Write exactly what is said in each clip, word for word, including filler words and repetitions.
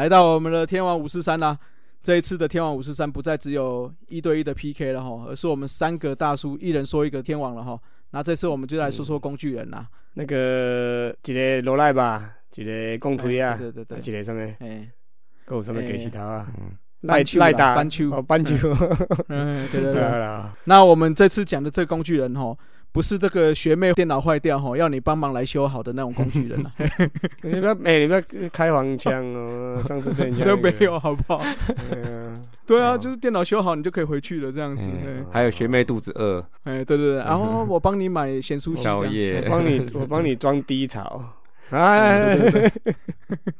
来到我们的天王五四三啦。这一次的天王五四三不再只有一对一的 P K 了齁，而是我们三个大叔一人说一个天王了齁。那这次我们就来说说工具人啦，嗯、那个一个罗赖吧，一个公推啊，对对对对，一个什么，哎、欸，还有什么给其他啊？嗯赖赖打斑鸠哦，斑鸠，嗯，对对对啦。那我们这次讲的这个工具人齁，不是这个学妹电脑坏掉齁，要你帮忙来修好的那种工具人啦、啊。你不要哎、欸，你不要开黄腔哦，上次被人家都没有好不好？对啊，对啊，就是电脑修好你就可以回去了这样子。嗯、还有学妹肚子饿，哎、欸，对对对，然后我帮你买咸酥鸡，我帮你我帮你装低潮。哎、嗯，对对对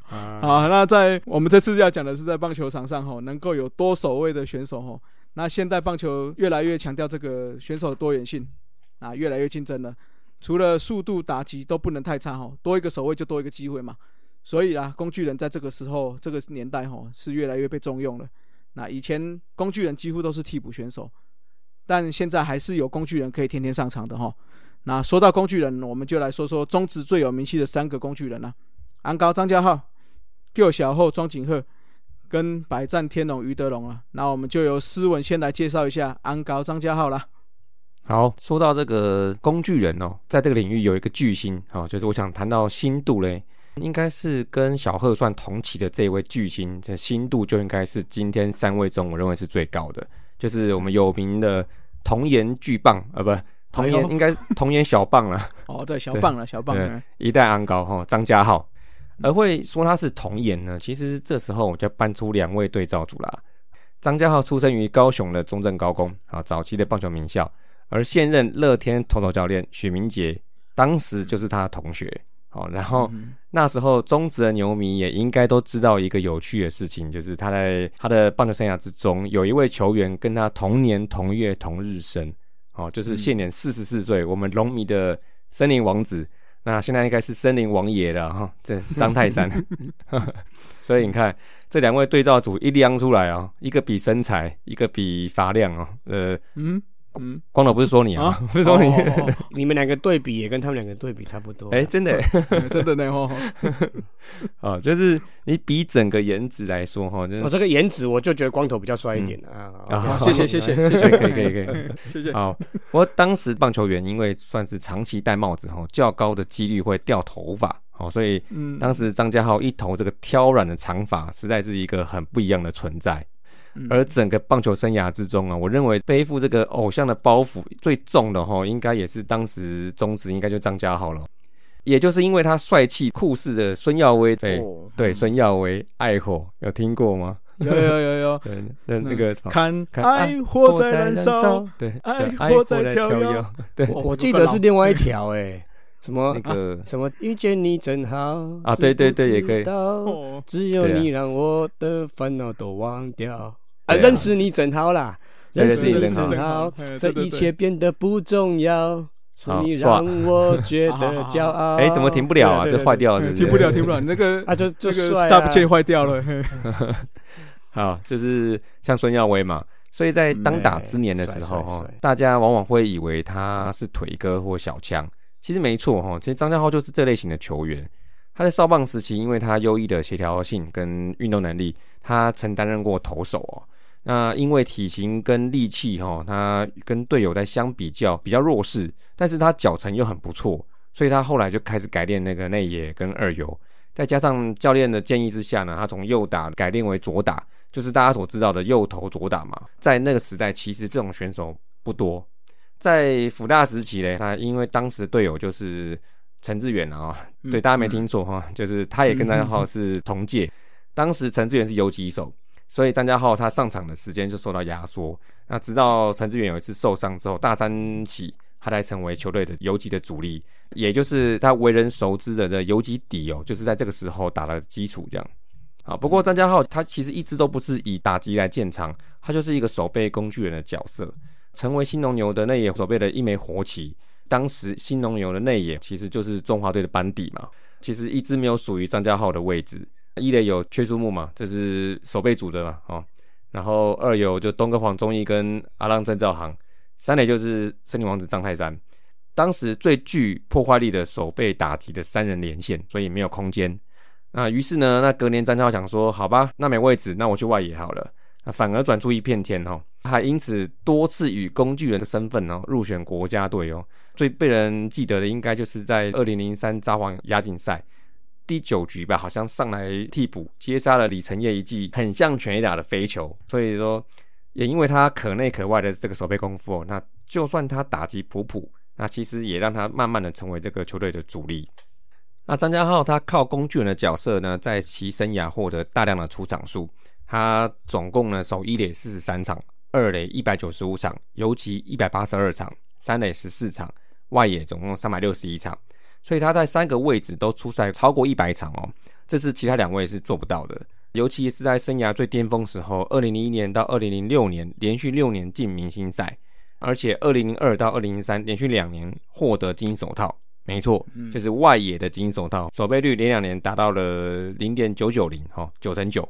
好，那在我们这次要讲的是在棒球场上吼，能够有多守卫的选手吼。那现代棒球越来越强调这个选手的多元性，啊，越来越竞争了。除了速度、打击都不能太差吼，多一个守卫就多一个机会嘛。所以啦，工具人在这个时候、这个年代吼，是越来越被重用了。那以前工具人几乎都是替补选手，但现在还是有工具人可以天天上场的吼。那说到工具人，我们就来说说中职最有名气的三个工具人啦、啊，安高、张家浩、Q 小后、庄景鹤跟百战天龙余德龙啊。那我们就由诗文先来介绍一下安高、张家浩啦。好，说到这个工具人哦，在这个领域有一个巨星哦，就是我想谈到新度嘞，应该是跟小贺算同期的这一位巨星，这新度就应该是今天三位中我认为是最高的，就是我们有名的童颜巨棒啊，不。童颜应该童颜小棒了，哦，对，小棒了，小棒了，一代安高哈，张家浩，而会说他是童颜呢，其实这时候我就搬出两位对照组啦。张家浩出生于高雄的中正高工啊，早期的棒球名校，而现任乐天投手教练许明杰，当时就是他的同学。好，然后那时候中职的牛迷也应该都知道一个有趣的事情，就是他在他的棒球生涯之中，有一位球员跟他同年同月同日生。哦，就是现年四十四岁、嗯，我们龙迷的森林王子，那现在应该是森林王爷了哈、哦，这张泰山。所以你看这两位对照组一亮出来哦，一个比身材，一个比发量哦，呃，嗯嗯，光头不是说你啊，不是说你，哦哦哦、你们两个对比也跟他们两个对比差不多、啊，哎、欸，真的、欸嗯，真的呢哦，哦，就是你比整个颜值来说哈，我、就是哦、这个颜值我就觉得光头比较帅一点、嗯、啊，啊啊谢谢谢谢谢谢，可以可以可以，谢谢。好，不过当时棒球员因为算是长期戴帽子哈，较高的几率会掉头发，哦，所以当时张家浩一头这个挑染的长发，实在是一个很不一样的存在。而整个棒球生涯之中啊，我认为背负这个偶像的包袱最重的齁，应该也是当时中职应该就张家浩了。也就是因为他帅气酷似的孙耀威，对、哦、对，孙耀威爱火有听过吗？有有有有，对，那那个看爱火在燃烧，对，爱火在跳跃，对，我记得是另外一条哎、欸。什么那个、啊、什么遇见你真好啊？对对对，也可以。只有你让我的烦恼都忘掉。啊啊、认识你真好啦，认识你真好，这一切变得不重要。是你让我觉得骄傲。哎、欸，怎么停不了啊？對對對對这坏掉了是不是，停不了，停不了。你那个啊，就就这个 stop 键坏掉了。好，就是像孙耀威嘛。所以在当打之年的时候、嗯欸，大家往往会以为他是腿哥或小枪。其实没错哈，其实张家浩就是这类型的球员。他在少棒时期，因为他优异的协调性跟运动能力，他曾担任过投手哦。那因为体型跟力气哈，他跟队友在相比较比较弱势，但是他脚程又很不错，所以他后来就开始改练那个内野跟二游。再加上教练的建议之下呢，他从右打改练为左打，就是大家所知道的右投左打嘛。在那个时代，其实这种选手不多。在辅大时期呢，他因为当时队友就是陈志远啊、嗯，对，大家没听错哈、嗯，就是他也跟张家浩是同届、嗯，当时陈志远是游击手，所以张家浩他上场的时间就受到压缩。那直到陈志远有一次受伤之后，大三起他才成为球队的游击的主力，也就是他为人熟知的的游击底哦，就是在这个时候打了基础这样。好，不过张家浩他其实一直都不是以打击来建长，他就是一个守备工具人的角色。成为新农牛的内野守备的一枚活棋，当时新农牛的内野其实就是中华队的班底嘛，其实一直没有属于张家浩的位置。一垒有缺书木嘛，这是守备组的嘛、哦、然后二有就东哥黄宗义跟阿浪郑兆航，三垒就是森林王子张泰山，当时最具破坏力的守备打击的三人连线，所以没有空间。那于是呢，那隔年詹超想说，好吧，那没位置，那我去外野好了。那反而转出一片天哦，还因此多次以工具人的身份哦入选国家队哦。最被人记得的应该就是在二零零三札幌亚锦赛第九局吧，好像上来替补接杀了李承烨一记很像全垒打的飞球。所以说，也因为他可内可外的这个守备功夫哦，那就算他打击普普，那其实也让他慢慢的成为这个球队的主力。那张家浩他靠工具人的角色呢，在其生涯获得大量的出场数。他总共呢守一垒四十三场，二垒一百九十五场，游击一百八十二场，三垒十四场，外野总共三百六十一场，所以他在三个位置都出赛超过一百场哦，这是其他两位是做不到的。尤其是在生涯最巅峰时候，二零零一年到二零零六年连续六年进明星赛，而且二零零二到二零零三连续两年获得金手套。没错，就是外野的金手套，守备率连两年达到了 零点九九零 哦，九成九。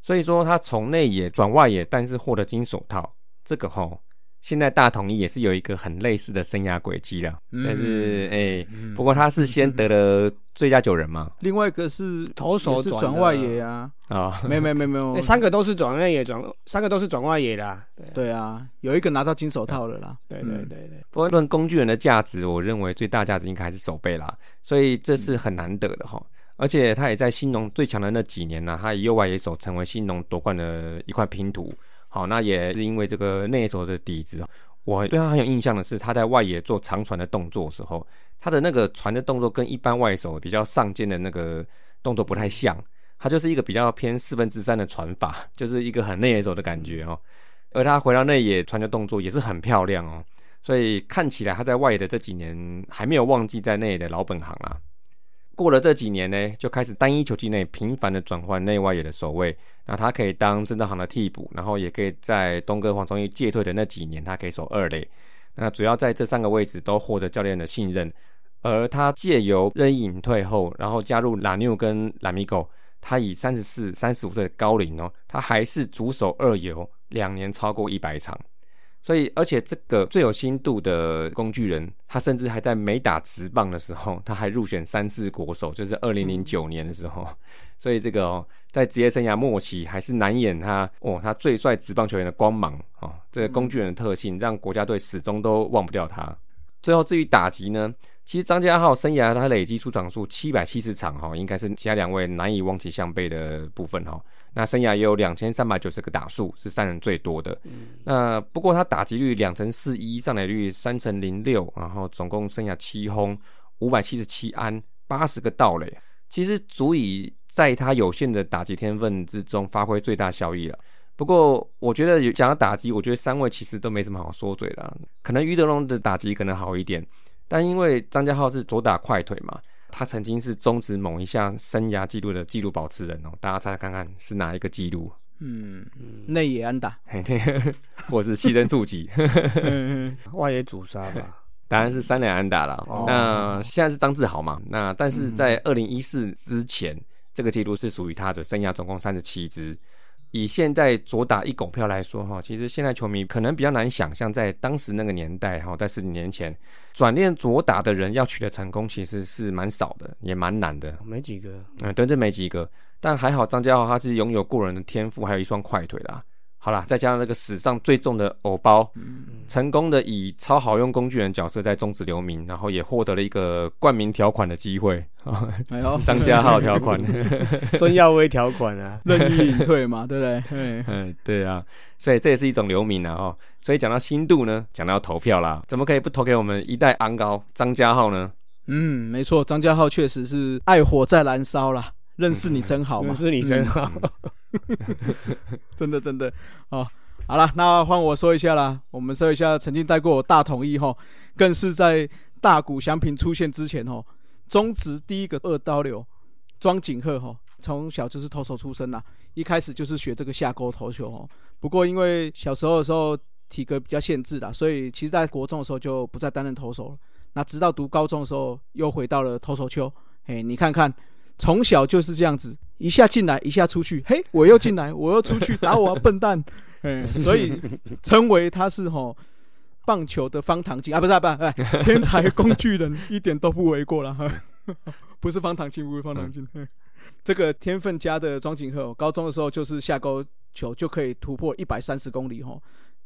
所以说他从内野转外野，但是获得金手套，这个吼、哦，现在大统一也是有一个很类似的生涯轨迹啦。嗯、但是哎、欸嗯，不过他是先得了最佳九人嘛。另外一个是投手是转外野啊，啊、哦，没有没有没有没有、欸，三个都是转内野转，三个都是转外野啦。对啊，有一个拿到金手套了啦。对对对 对, 对、嗯。不过论工具人的价值，我认为最大价值应该还是守备啦，所以这是很难得的吼、哦。嗯，而且他也在新农最强的那几年呢、啊，他以右外野手成为新农夺冠的一块拼图。好，那也是因为这个内野手的底子，我对他很有印象的是，他在外野做长传的动作的时候，他的那个传的动作跟一般外野手比较上肩的那个动作不太像，他就是一个比较偏四分之三的传法，就是一个很内野手的感觉哦。而他回到内野传的动作也是很漂亮哦，所以看起来他在外野的这几年还没有忘记在内野的老本行啦、啊。过了这几年呢，就开始单一球季内频繁的转换内外野的守卫，那他可以当郑正航的替补，然后也可以在东哥黄宗义戒退的那几年，他可以守二垒。那主要在这三个位置都获得教练的信任，而他借由任意隐退后，然后加入拉纽跟拉米狗，他以三十四、三十五岁的高龄哦，他还是主守二游，两年超过一百场。所以，而且这个最有心度的工具人，他甚至还在没打职棒的时候，他还入选三次国手，就是二零零九年的时候。所以这个、哦、在职业生涯末期，还是难掩他哦他最帅职棒球员的光芒哦。这个工具人的特性，让国家队始终都忘不掉他。最后至于打击呢，其实张家浩生涯他累积出场数七百七十场哈、哦，应该是其他两位难以望其项背的部分哈、哦。那生涯也有两千三百九十个打数，是三人最多的。嗯、那不过他打击率两成四一，上垒率三成零六，然后总共生涯七轰、五百七十七安、八十个盗垒，其实足以在他有限的打击天分之中发挥最大效益了。不过我觉得讲到打击，我觉得三位其实都没什么好说嘴啦。可能于德龙的打击可能好一点，但因为张家浩是左打快腿嘛，他曾经是中职某一项生涯纪录的纪录保持人哦，大家猜看看是哪一个纪录？嗯，内野安打，或是牺牲触击，外野主杀吧。答案是三垒安打啦、哦。那现在是张志豪嘛？那但是在二零一四之前，嗯、这个纪录是属于他的，生涯总共三十七支。以现在左打一拱票来说，其实现在球迷可能比较难想象，在当时那个年代，在十几年前转练左打的人要取得成功其实是蛮少的，也蛮难的，没几个、嗯、对，这没几个。但还好张家浩他是拥有过人的天赋，还有一双快腿啦。好啦，再加上那个史上最重的偶包，成功的以超好用工具人角色在中职留名，然后也获得了一个冠名条款的机会，张家浩条款、孙耀威条款啊，任意隐退嘛，对不对？嗯，对啊，所以这也是一种留名啊。哦，所以讲到心度呢，讲到投票啦，怎么可以不投给我们一代昂高张家浩呢？嗯，没错，张家浩确实是爱火在燃烧啦。认识你真好嘛，认识你真好。真的真的哦，好了，那换我说一下啦。我们说一下曾经带过我大统一吼，更是在大谷翔平出现之前吼，中职第一个二刀流庄景鹤吼，从小就是投手出身啦，一开始就是学这个下勾投球吼。不过因为小时候的时候体格比较限制啦，所以其实在国中的时候就不再担任投手了。那直到读高中的时候，又回到了投手丘。哎，你看看。从小就是这样子，一下进来，一下出去，嘿，我又进来，我又出去，打我、啊、笨蛋，所以称为他是吼、哦、棒球的方唐镜啊，不是、啊、不是、啊、天才工具人一点都不为过啦，不是方唐镜，不是方唐镜。这个天分家的庄景鹤，高中的时候就是下勾球就可以突破一百三十公里吼。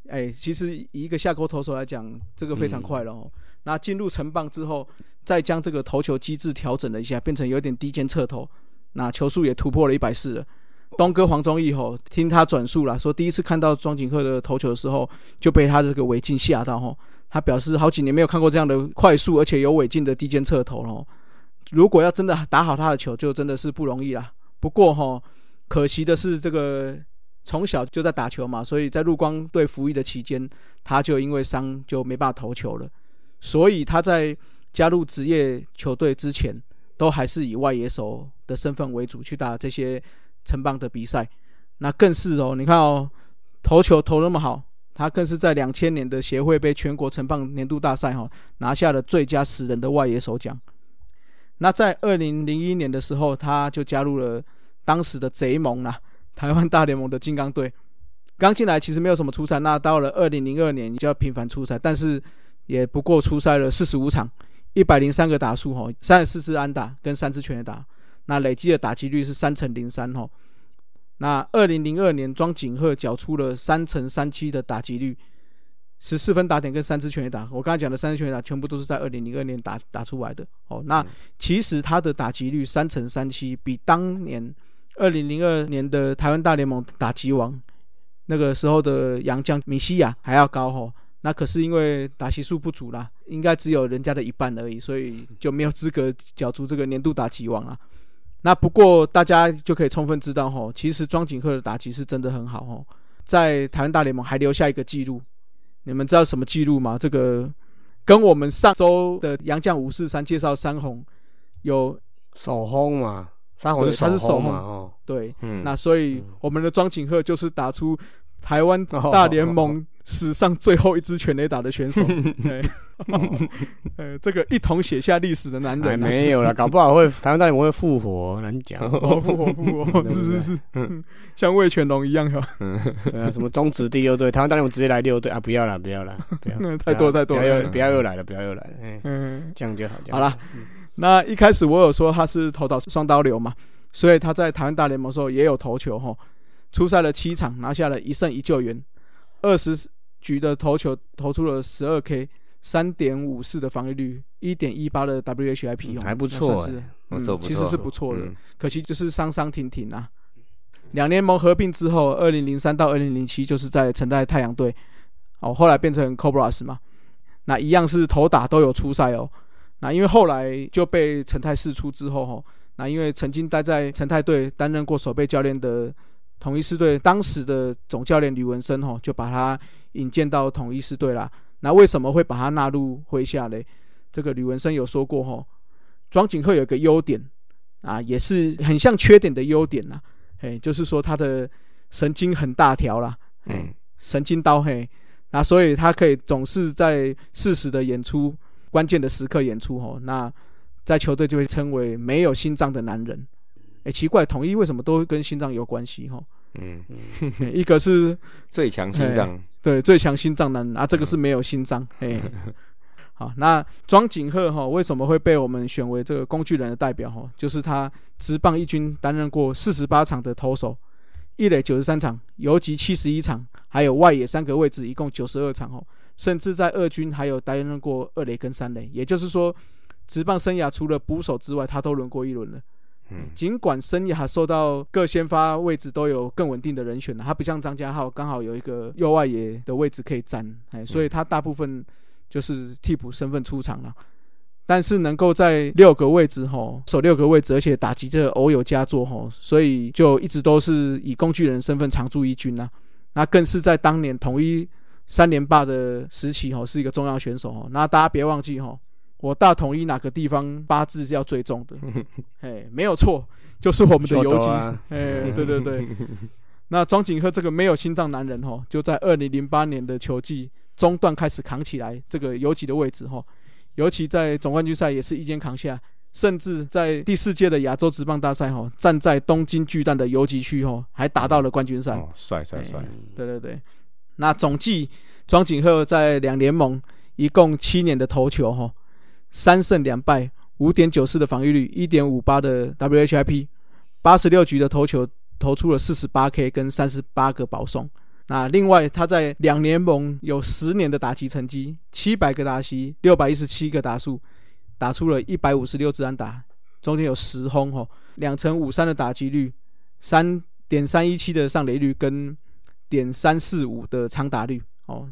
哎，其实以一个下勾投手来讲，这个非常快了哦。嗯、那进入成棒之后，再将这个投球机制调整了一下，变成有点低肩侧投，那球速也突破了一百四十了。东哥黄宗义吼，听他转述啦，说第一次看到庄景鹤的投球的时候，就被他的这个尾劲吓到吼。他表示好几年没有看过这样的快速而且有尾劲的低肩侧投吼。如果要真的打好他的球，就真的是不容易啦。不过吼，可惜的是这个。从小就在打球嘛，所以在陆光队服役的期间，他就因为伤就没办法投球了，所以他在加入职业球队之前，都还是以外野手的身份为主去打这些城邦的比赛。那更是哦，你看哦，投球投那么好，他更是在两千年的协会杯全国城邦年度大赛、哦、拿下了最佳十人的外野手奖。那在二零零一年的时候，他就加入了当时的贼盟啦、啊台湾大联盟的金刚队，刚进来其实没有什么出赛，那到了二零零二年就要频繁出赛，但是也不过出赛了四十五场，一百零三个打数，三十四支安打跟三支全垒打，那累积的打击率是三成零三。那二零零二年庄景鹤缴出了三成三七的打击率，十四分打点跟三支全垒打，我刚才讲的三支全垒打全部都是在二零零二年 打, 打出来的。那其实他的打击率三成三七比当年二零零二年的台湾大联盟打击王那个时候的洋将米西亚还要高吼，那可是因为打击数不足啦，应该只有人家的一半而已，所以就没有资格角逐这个年度打击王啦。那不过大家就可以充分知道吼，其实庄景鹤的打击是真的很好吼，在台湾大联盟还留下一个记录，你们知道什么记录吗？这个跟我们上周的洋将五四三介绍三红有首轰嘛。三红是手轰嘛、哦、对、嗯、那所以我们的庄景鹤就是打出台湾大联盟史上最后一支全垒打的选手、哦对哦呃、这个一同写下历史的男人、啊哎、没有啦，搞不好会台湾大联盟会复活，难讲、哦、复活复活是是是、嗯、像魏全龙一样、嗯、对啊，什么中职第六队台湾大联盟直接来六队啊，不要啦不要啦不要、嗯、太多太多了，不要又来了不要又来了、欸嗯、这样就好这样好啦、嗯，那一开始我有说他是投到双刀流嘛，所以他在台湾大联盟的时候也有投球吼，出赛了七场，拿下了一胜一救援，二十局的投球投出了 十二K， 三点五四 的防御率， 一点一八 的 W H I P、嗯、还不错、欸嗯、其实是不错的、嗯、可惜就是伤伤停停啊。两联盟合并之后二零零三到二零零七就是在成大太阳队、哦、后来变成 Cobras 嘛，那一样是投打都有出赛哦。那因为后来就被成泰释出之后、哦、那因为曾经待在成泰队担任过守备教练的统一狮队当时的总教练吕文生、哦、就把他引荐到统一狮队啦。那为什么会把他纳入麾下嘞？这个吕文生有说过、哦、庄景鹤有一个优点啊，也是很像缺点的优点啦，嘿，就是说他的神经很大条啦，嗯，神经刀嘿，那所以他可以总是在适时的演出。关键的时刻演出、哦、那在球队就会称为没有心脏的男人。欸、奇怪，统一为什么都跟心脏有关系、哦嗯欸、一个是最强心脏、欸、对，最强心脏男人啊，这个是没有心脏、欸、好，那庄景鹤、哦、为什么会被我们选为这个工具人的代表、哦、就是他职棒一军担任过四十八场的投手，一垒九十三场，游击七十一场，还有外野三个位置一共九十二场、哦，甚至在二军还有担任过二垒跟三垒，也就是说职棒生涯除了捕手之外他都轮过一轮了。尽管生涯受到各先发位置都有更稳定的人选，他不像张家浩刚好有一个右外野的位置可以站，所以他大部分就是替补身份出场了。但是能够在六个位置守六个位置，而且打击这偶有佳作，所以就一直都是以工具人身份常驻一军啦。那更是在当年统一三连霸的时期、哦、是一个重要选手、哦、那大家别忘记、哦、我大统一哪个地方八字是要最重的嘿，没有错，就是我们的游击、啊、对对对那庄景鹤这个没有心脏男人、哦、就在二零零八年的球季中段开始扛起来这个游击的位置、哦、尤其在总冠军赛也是一肩扛下，甚至在第四届的亚洲职棒大赛、哦、站在东京巨蛋的游击区、哦、还打到了冠军赛，帅帅帅，对对对。那总计庄景鹤在两联盟一共七年的投球，三胜两败， 五点九四 的防御率， 一点五八 的 W H I P，八十六局的投球投出了 四十八K 跟三十八个保送。那另外他在两联盟有十年的打击成绩，七百个打击，六百一十七个打数，打出了一百五十六支安打，中间有十轰吼，两成五三的打击率， 三点三一七 的上垒率跟 零点三四五 的长打率哦，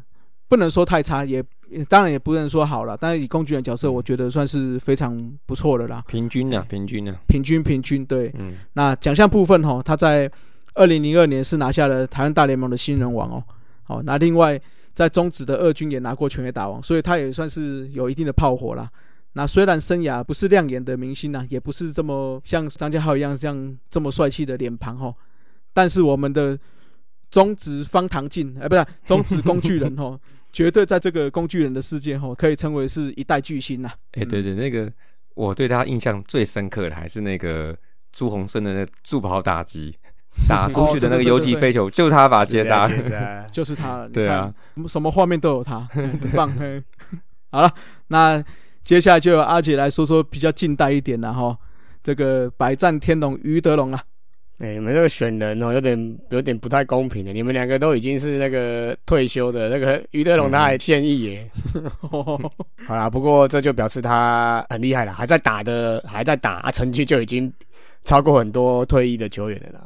不能说太差，也当然也不能说好了，但是以工具人角色我觉得算是非常不错的啦，平均啊平均啊平均平均对、嗯、那奖项部分、哦、他在二零零二年是拿下了台湾大联盟的新人王哦，好，那另外在中职的二军也拿过全垒打王，所以他也算是有一定的炮火啦。那虽然生涯不是亮眼的明星、啊、也不是这么像张家豪一样这样这么帅气的脸庞、哦、但是我们的中职方唐镜、哎、不是中职工具人、哦、绝对在这个工具人的世界、哦、可以称为是一代巨星、啊欸、对对、嗯、那个我对他印象最深刻的还是那个朱鸿胜的那个助跑打击打出去的那个游击飞球、哦、對對對對，就是他把他接杀了，就是他了对啊，什么画面都有他很棒好了，那接下来就由阿杰来说说比较近代一点啦齁，这个百战天龙于德龙啦。欸，你们这个选人哦，有点有点不太公平的，你们两个都已经是那个退休的，那个于德龙他还现役耶。好啦，不过这就表示他很厉害啦，还在打的还在打啊，成绩就已经超过很多退役的球员了啦。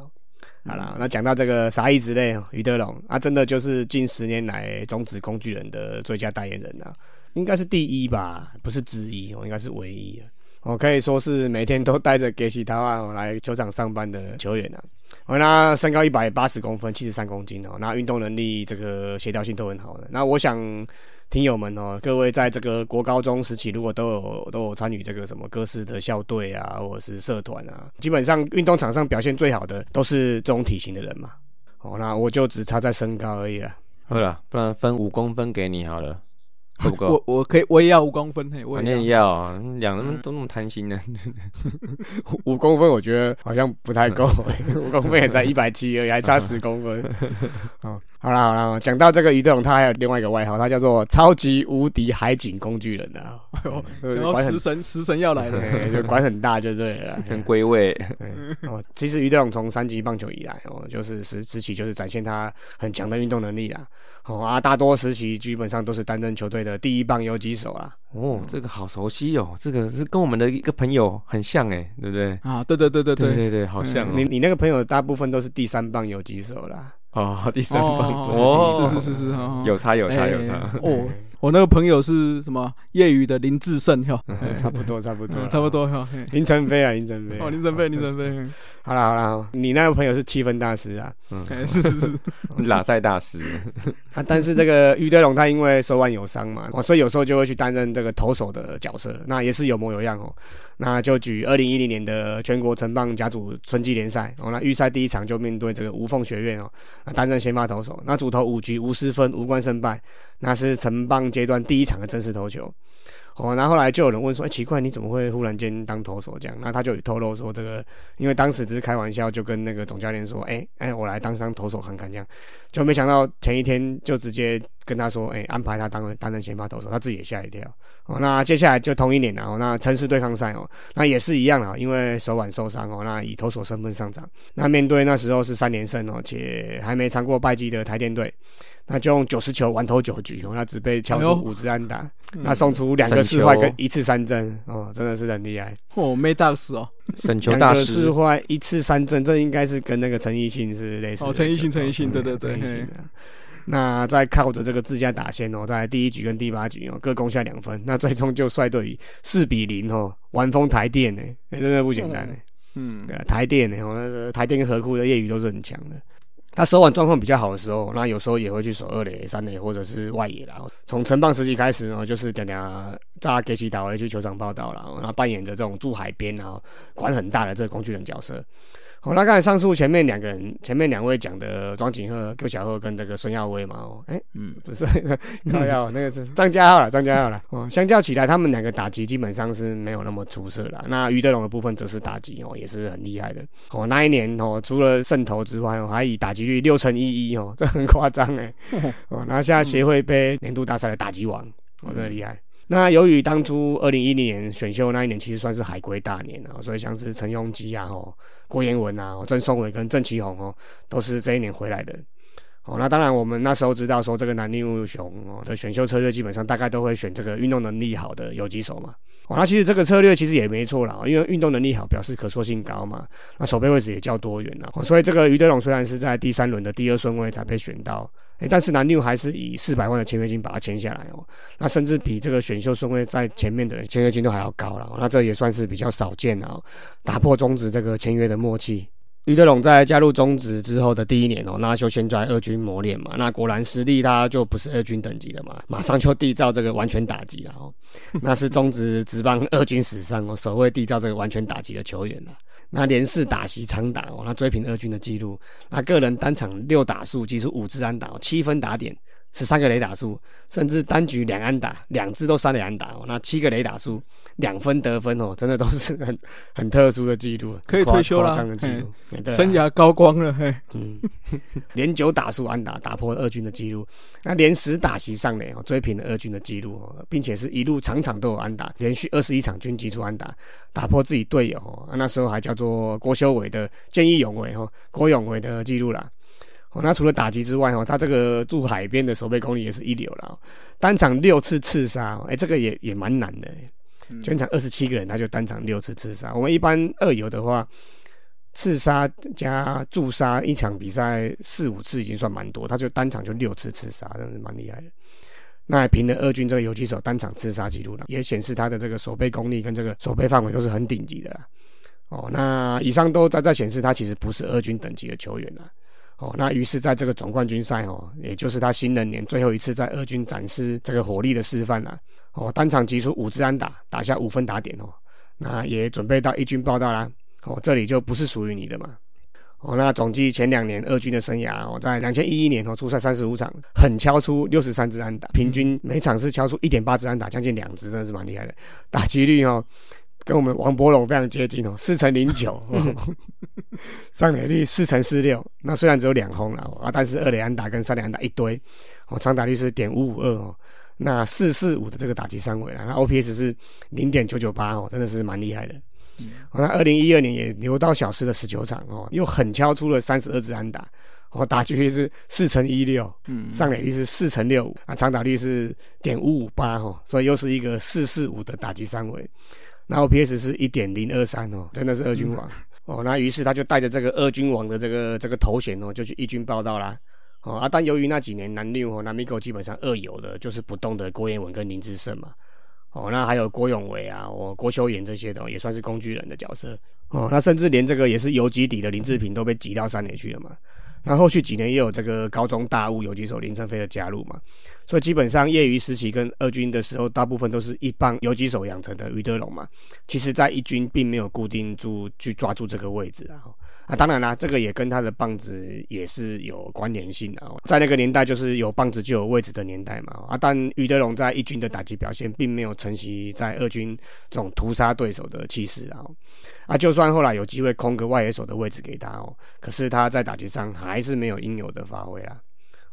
好啦，那讲到这个杀意之类于德龙啊，真的就是近十年来中职工具人的最佳代言人啦。应该是第一吧，不是之一，应该是唯一。我可以说是每天都带着给西他啊来球场上班的球员啊。我那身高一百八十公分 ,七十三 公斤哦，那运动能力这个协调性都很好的。那我想听友们哦，各位在这个国高中时期如果都有都有参与这个什么各式的校队啊或者是社团啊，基本上运动场上表现最好的都是这种体型的人嘛。哦，那我就只差在身高而已啦。好啦，不然分五公分给你好了。够不够？我我可以，我也要五公分嘿，我也要啊！两人都那么贪心呢、啊。五公分我觉得好像不太够，五公分也才一百七而已，还差十公分。哦，好啦好啦，讲到这个于德龙，他还有另外一个外号，他叫做超级无敌海景工具人啊！然后食神食神要来了，就管很大就对了，食神归位。哦，其实于德龙从三级棒球以来，哦，就是时时期就是展现他很强的运动能力啦。哦啊，大多时期基本上都是担任球队的第一棒游击手啦。哦，这个好熟悉哦，这个是跟我们的一个朋友很像哎，对不对？啊，对对对对对对 对, 对，好像、哦嗯。你你那个朋友大部分都是第三棒游击手啦。哦，第三棒不是第一、哦、是是是是，哦、有差有差、欸、有差。哦，我那个朋友是什么业余的林志胜哈、嗯，差不多差不多、嗯、差不多哈、嗯。林晨飞啊，林晨飞。哦，林晨飞，林晨飞。好啦好啦，你那个朋友是七分大师啊，嗯，欸、是是是，拉塞大师。啊，但是这个于德龙他因为手腕有伤嘛，所以有时候就会去担任这个投手的角色，那也是有模有样哦。那就举二零一零年的全国城棒甲组春季联赛哦，那预赛第一场就面对这个无缝学院哦。担任先发投手，那主投五局无失分无关胜败，那是城棒阶段第一场的正式投球。哦，那后来就有人问说，哎、欸，奇怪，你怎么会忽然间当投手这样？那他就有透露说，这个因为当时只是开玩笑，就跟那个总教练说，哎、欸、哎、欸，我来当上投手看看这样，就没想到前一天就直接跟他说，哎、欸，安排他当担任先发投手，他自己也吓一跳。哦，那接下来就同一年啊，哦，那城市对抗赛哦，那也是一样啦，因为手腕受伤哦，那以投手身份上场，那面对那时候是三连胜哦，且还没尝过败绩的台电队。那就用九十球完投九局，那只被敲出五支安打，哎嗯、那送出两个四坏跟一次三振，哦，真的是很厉害。哦，没大师哦，省球大师。两个四坏一次三振，这应该是跟那个陈奕迅是类似的。哦，陈奕迅，陈奕迅，对对对。那再靠着这个自家打线哦，在第一局跟第八局哦各攻下两分，那最终就率队以四比零哦完封台电呢、欸欸，真的不简单呢、欸。嗯，对，台电呢、欸，那个台电跟和库的业余都是很强的。他手腕状况比较好的时候，那有时候也会去守二垒、三垒或者是外野啦。从城棒时期开始呢，就是常常扎给西岛去球场报道啦，然后扮演着这种住海边然后管很大的这个工具人角色。好、哦，那刚才上述前面两个人，前面两位讲的庄景鹤、邱小鹤跟这个孙耀威嘛，哦，哎、欸，嗯，不是，高耀那个是张家浩啦，张家浩啦。哦，相较起来，他们两个打击基本上是没有那么出色啦。那于德龙的部分则是打击哦，也是很厉害的。哦，那一年哦，除了胜投之外，哦，还以打击率六乘一一哦，这很夸张哎。哦，拿下协会杯年度大赛的打击王，哦，真的厉害。那由于当初二零一零年选秀那一年其实算是海归大年、啊、所以像是陈镛基啊、哦、郭彥文啊、郑松伟跟郑启鸿、哦、都是这一年回来的、哦、那当然我们那时候知道说这个南立五雄、哦、的选秀策略基本上大概都会选这个运动能力好的游击手嘛、哦、那其实这个策略其实也没错啦，因为运动能力好表示可塑性高嘛，那守备位置也较多元啦、哦、所以这个余德龙虽然是在第三轮的第二顺位才被选到，欸、但是南六还是以四百万的签约金把它签下来哦，那甚至比这个选秀顺位在前面的人签约金都还要高啦、哦、那这也算是比较少见啦、哦、打破中职这个签约的默契。余德龙在加入中职之后的第一年哦，那就先在二军磨练嘛，那果然实力他就不是二军等级的嘛，马上就缔造这个完全打击啦哦，那是中职职棒二军史上哦首位缔造这个完全打击的球员啦。那连四打席长打哦，那追平二军的记录，那个人单场六打数击出五支安打、哦，七分打点，十三个雷打数，甚至单局两安打，两支都三垒安打哦，那七个雷打数，两分得分哦，真的都是很很特殊的记录，可以退休啦，夸张的记录。生涯高光了，嘿，嗯，连九打数安打，打破二军的记录，那连十打席上垒、哦、追平了二军的记录、哦，并且是一路场场都有安打，连续二十一场均击出安打，打破自己队友、哦啊、那时候还叫做郭修伟的见义勇为、哦、郭勇伟的记录啦。那除了打击之外，他这个住海边的守备功力也是一流啦，单场六次刺杀、欸、这个也也蛮难的，全场二十七个人他就单场六次刺杀，我们一般二游的话刺杀加助杀一场比赛四五次已经算蛮多，他就单场就六次刺杀，真是蛮厉害的。那也凭了二军这个游击手单场刺杀记录啦，也显示他的这个守备功力跟这个守备范围都是很顶级的啦。哦，那以上都在在显示他其实不是二军等级的球员啦。哦，那于是在这个总冠军赛哦，也就是他新人年最后一次在二军展示这个火力的示范啦。哦，单场击出五支安打，打下五分打点哦。那也准备到一军报道啦。哦，这里就不是属于你的嘛。哦，那总计前两年二军的生涯哦，在二零一一年哦出赛三十五场，狠敲出六十三支安打，平均每场是敲出 一点八 支安打，将近两支，真的是蛮厉害的。打击率哦，跟我们王柏融非常接近哦， 四成零九、哦、上垒率 四成四六， 那虽然只有两轰啦、哦啊、但是二垒安打跟三垒安打一堆哦，长打率是 点五五二、哦、那四四五的这个打击三围啦，那 O P S 是 零点九九八、哦、真的是蛮厉害的。哦、那二零一二年也留到小狮的十九场、哦、又狠敲出了三十二支安打、哦、打击率是 四成一六、嗯、上垒率是 四成六五、啊、长打率是 点五五八、哦、所以又是一个四四五的打击三围，那 O P S 是 一点零二三、哦、真的是二军王、嗯哦、那于是他就带着这个二军王的这个这个头衔、哦、就去一军报道啦、哦啊、但由于那几年南六、哦、南米狗基本上二游的就是不动的郭彥文跟林智胜嘛，哦，那还有郭永维啊、哦、郭修妍这些的、哦、也算是工具人的角色哦。那甚至连这个也是游击底的林志平都被挤到三垒去了嘛。那后续几年也有这个高中大物游击手林承飞的加入嘛，所以基本上业余时期跟二军的时候，大部分都是一帮游击手养成的余德龙嘛。其实，在一军并没有固定住去抓住这个位置啊。啊，当然啦，这个也跟他的棒子也是有关联性的、啊。在那个年代，就是有棒子就有位置的年代嘛。啊，但余德龙在一军的打击表现，并没有成。承袭在二军这种屠杀对手的气势啊，啊，就算后来有机会空个外野手的位置给他哦，可是他在打击上还是没有应有的发挥啦。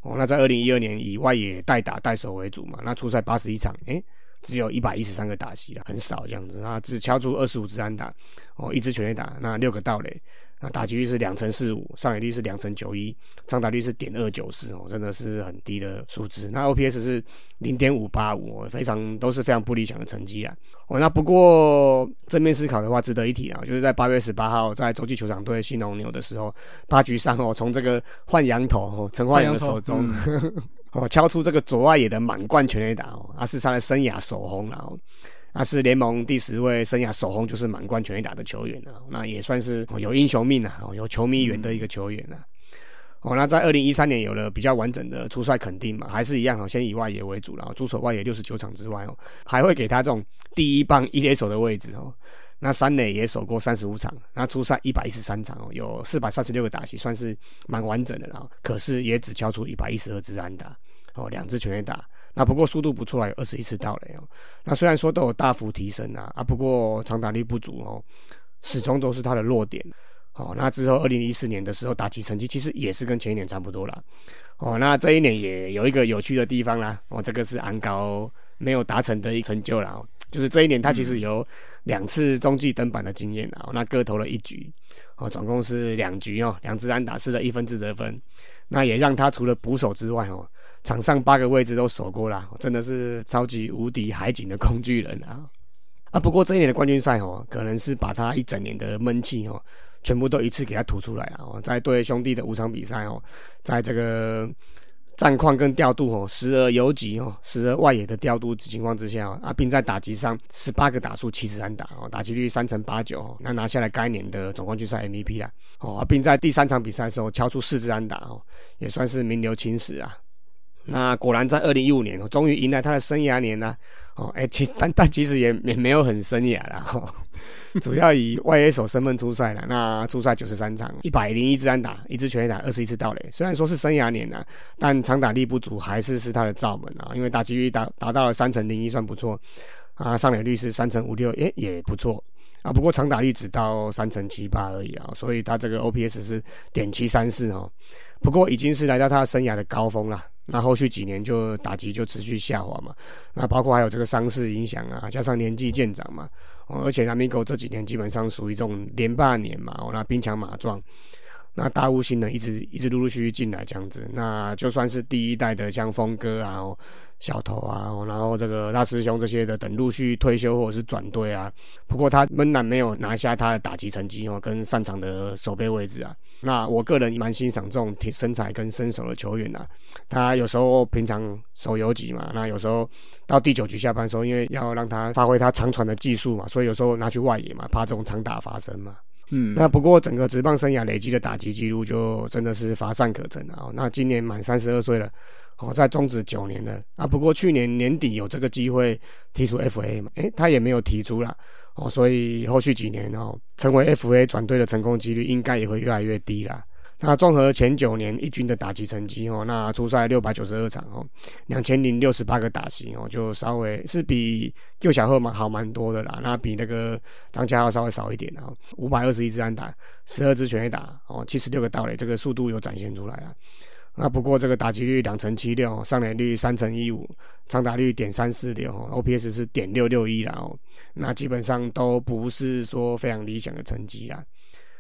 哦，那在二零一二年以外野代打代守为主嘛，那出赛八十一场，诶，只有一百一十三个打席啦，很少这样子，那只敲出二十五支安打，哦，一支全垒打，那六个盗垒，那打击率是 两成四五， 上垒率是 两成九一， 长打率是 点二九四、哦、真的是很低的数字，那 O P S 是 零点五八五、哦、非常都是非常不理想的成绩啦、哦、那不过正面思考的话值得一提啦，就是在八月十八号在洲际球场对新农牛的时候，八局上哦，从这个换羊头、哦、陈焕阳的手中哦，敲出这个左外野的满贯全垒打哦，啊是他的生涯首轰啦哦，啊是联盟第十位生涯首轰就是满贯全垒打的球员啊，那也算是有英雄命啊，有球迷缘的一个球员啊。哦，那在二零一三年有了比较完整的出赛肯定嘛，还是一样哦，先以外野为主啦，主守外野六十九场之外哦，还会给他这种第一棒一垒手的位置哦。那三垒也守过三十五场，那出赛一百一十三场、哦、有四百三十六个打席，算是蛮完整的啦，可是也只敲出一百一十二支安打哦，两支全垒打，那不过速度不错啦，有二十一次盗垒哦，那虽然说都有大幅提升啊，啊不过长打率不足哦，始终都是他的弱点哦。那之后二零一四年的时候打击成绩其实也是跟前一年差不多啦哦，那这一年也有一个有趣的地方啦哦，这个是安高没有达成的一成就啦，就是这一年他其实有两次中继登板的经验啦，那各投了一局，哦，总共是两局哦，两支安打失了一分自责分，那也让他除了捕手之外哦，场上八个位置都守过啦，真的是超级无敌海景的工具人啊！啊，不过这一年的冠军赛哦，可能是把他一整年的闷气哦，全部都一次给他吐出来了。在对兄弟的五场比赛哦，在这个战况跟调度哦，时而游击哦，时而外野的调度情况之下啊，并在打击上十八个打数七次安打哦，打击率三成八九，那拿下来该年的总冠军赛 M V P 啦哦，啊，并在第三场比赛的时候敲出四支安打哦，也算是名留青史啊。那果然在二零一五年终于迎来他的生涯年啦，啊哦欸，但, 但其实 也, 也没有很生涯啦，哦，主要以外野手身份出赛啦，那出赛九十三场，一百零一支安打，一支全垒打，二十一次盗垒，虽然说是生涯年啦，但长打力不足还是是他的罩门啊，因为打击率 达, 达到了三成零一算不错啊，上垒率是三成五六 也, 也不错啊，不过长打率只到三成七八而已啊，所以他这个 O P S 是 点七三四 哦，不过已经是来到他生涯的高峰啦，那后续几年就打击就持续下滑嘛，那包括还有这个伤势影响啊，加上年纪渐长嘛，哦，而且 Lamigo 这几年基本上属于这种连霸年嘛，哦，那兵强马壮，那大物新人一直一直陆陆续续进来这样子，那就算是第一代的像峰哥啊，哦，小头啊，哦，然后这个大师兄这些的等陆续退休或者是转队啊，不过他仍然没有拿下他的打击成绩哦，跟擅长的守备位置啊，那我个人蛮欣赏这种身材跟身手的球员啊，他有时候平常守游击嘛，那有时候到第九局下半的时候，因为要让他发挥他长传的技术嘛，所以有时候拿去外野嘛，怕这种长打发生嘛。嗯，那不过整个职棒生涯累积的打击记录就真的是乏善可陈啊，那今年满三十二岁了哦，在中职九年了啊，不过去年年底有这个机会提出 F A 嘛，诶，他也没有提出啦哦，所以后续几年哦，成为 F A 转队的成功几率应该也会越来越低啦。那综合前九年一军的打击成绩哦，那出赛六百九十二场哦，两千零六十八个打击哦，就稍微是比旧小贺好蛮多的啦，那比那个张家浩稍微少一点哦，五百二十一支安打，十二支全垒打哦，七十六个盗垒，这个速度有展现出来啦。那不过这个打击率两成七六，上垒率三成一五，长打率 点三四六 O P S 是 点六六一 啦哦，那基本上都不是说非常理想的成绩啦。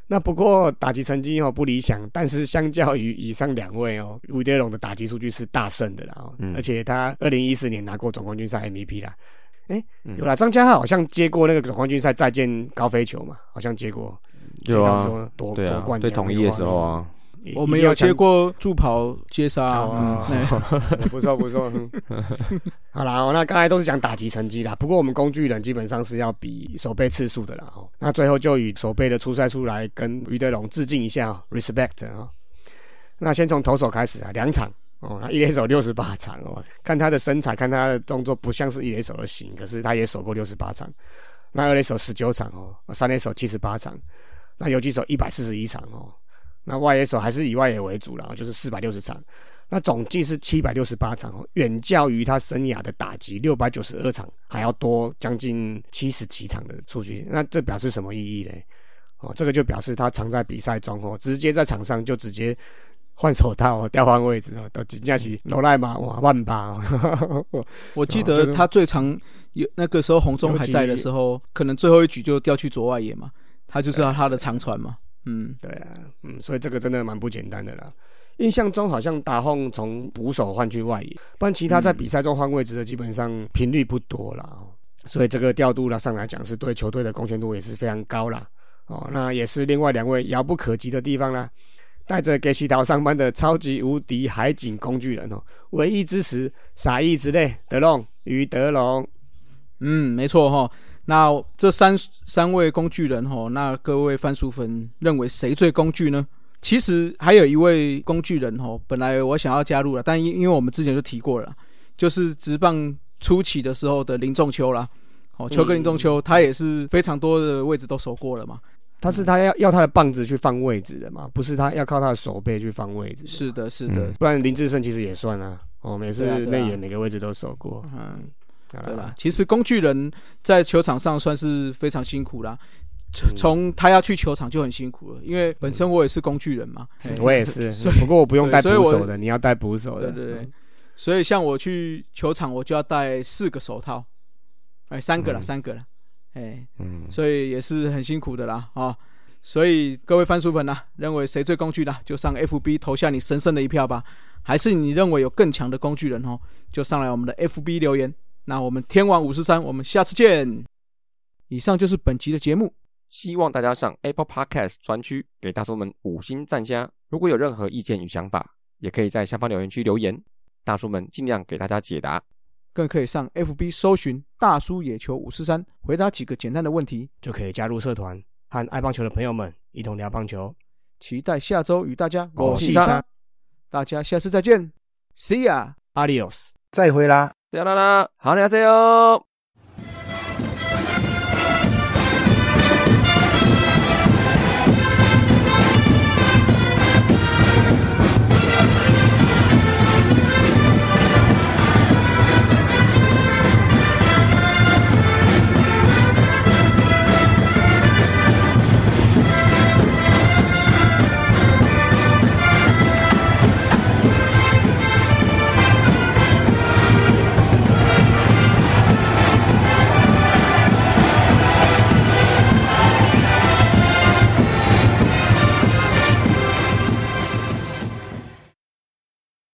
那不过打击成绩哦不理想，但是相较于以上两位哦，吴德龙的打击数据是大胜的啦哦，嗯，而且他二零一四年拿过总冠军赛 M V P 啦。哎，有啦，张家浩好像接过那个总冠军赛再见高飞球嘛，好像接过，有啊，接到说夺夺冠，对统一的时候啊。我们有接过助跑接杀啊，嗯嗯嗯，不错不错。好啦，哦，那刚才都是讲打击成绩啦，不过我们工具人基本上是要比守备次数的啦，哦，那最后就以守备的出赛数来跟余德龙致敬一下，哦，respect 啊，哦。那先从投手开始啊，两场哦，那一垒手六十八场哦，看他的身材，看他的动作不像是一垒手的型，可是他也守过六十八场。那二垒手十九场哦，三垒手七十八场，那游击手一百四十一场哦。那外野手还是以外野为主啦，就是四百六十场，那总计是七百六十八场，远较于他生涯的打击六百九十二场还要多将近七十几场的数据，那这表示什么意义呢？哦，这个就表示他常在比赛中哦，直接在场上就直接换手套哦，调换位置哦，都真的是罗赖嘛，哇万八！我记得他最常有那个时候洪忠还在的时候，可能最后一局就调去左外野嘛，他就是他的长传嘛。嗯，对啊，嗯，所以这个真的蛮不简单的啦。印象中好像达宏从捕手换去外野，不然其他在比赛中换位置的基本上频率不多啦，哦，所以这个调度啦上来讲是对球队的贡献度也是非常高啦。哦，那也是另外两位遥不可及的地方啦。带着给洗头上班的超级无敌海景工具人哦，唯一支持傻义之类德龙余德龙。嗯，没错哈，哦。那这 三, 三位工具人齁，那各位番薯粉认为谁最工具呢？其实还有一位工具人齁，本来我想要加入了，但因为我们之前就提过了，就是职棒初期的时候的林仲秋啦，哦，秋哥林仲秋，嗯，他也是非常多的位置都守过了嘛。他是他 要, 要他的棒子去放位置的嘛，不是他要靠他的手背去放位置的。是的，是的，嗯，不然林志胜其实也算啊，哦，每次内野每个位置都守过。嗯。对啦，其实工具人在球场上算是非常辛苦啦，从他要去球场就很辛苦了，因为本身我也是工具人嘛，嗯，我也是，不过我不用带捕手的，你要带捕手的，对对对，所以像我去球场我就要戴四个手套，哎，三个了、嗯、三个了，哎、嗯，所以也是很辛苦的啦啊、哦。所以各位番薯粉啊，认为谁最工具的，就上 F B 投下你神圣的一票吧。还是你认为有更强的工具人哦，就上来我们的 F B 留言。那我们天王五四三，我们下次见。以上就是本集的节目，希望大家上 Apple Podcast 专区给大叔们五星赞加。如果有任何意见与想法，也可以在下方留言区留言，大叔们尽量给大家解答。更可以上 F B 搜寻大叔野球五四三，回答几个简单的问题，就可以加入社团，和爱棒球的朋友们一同聊棒球。期待下周与大家五四三，大家下次再见 ，See ya，Adios， 再会啦，再见啦，好，再见哟。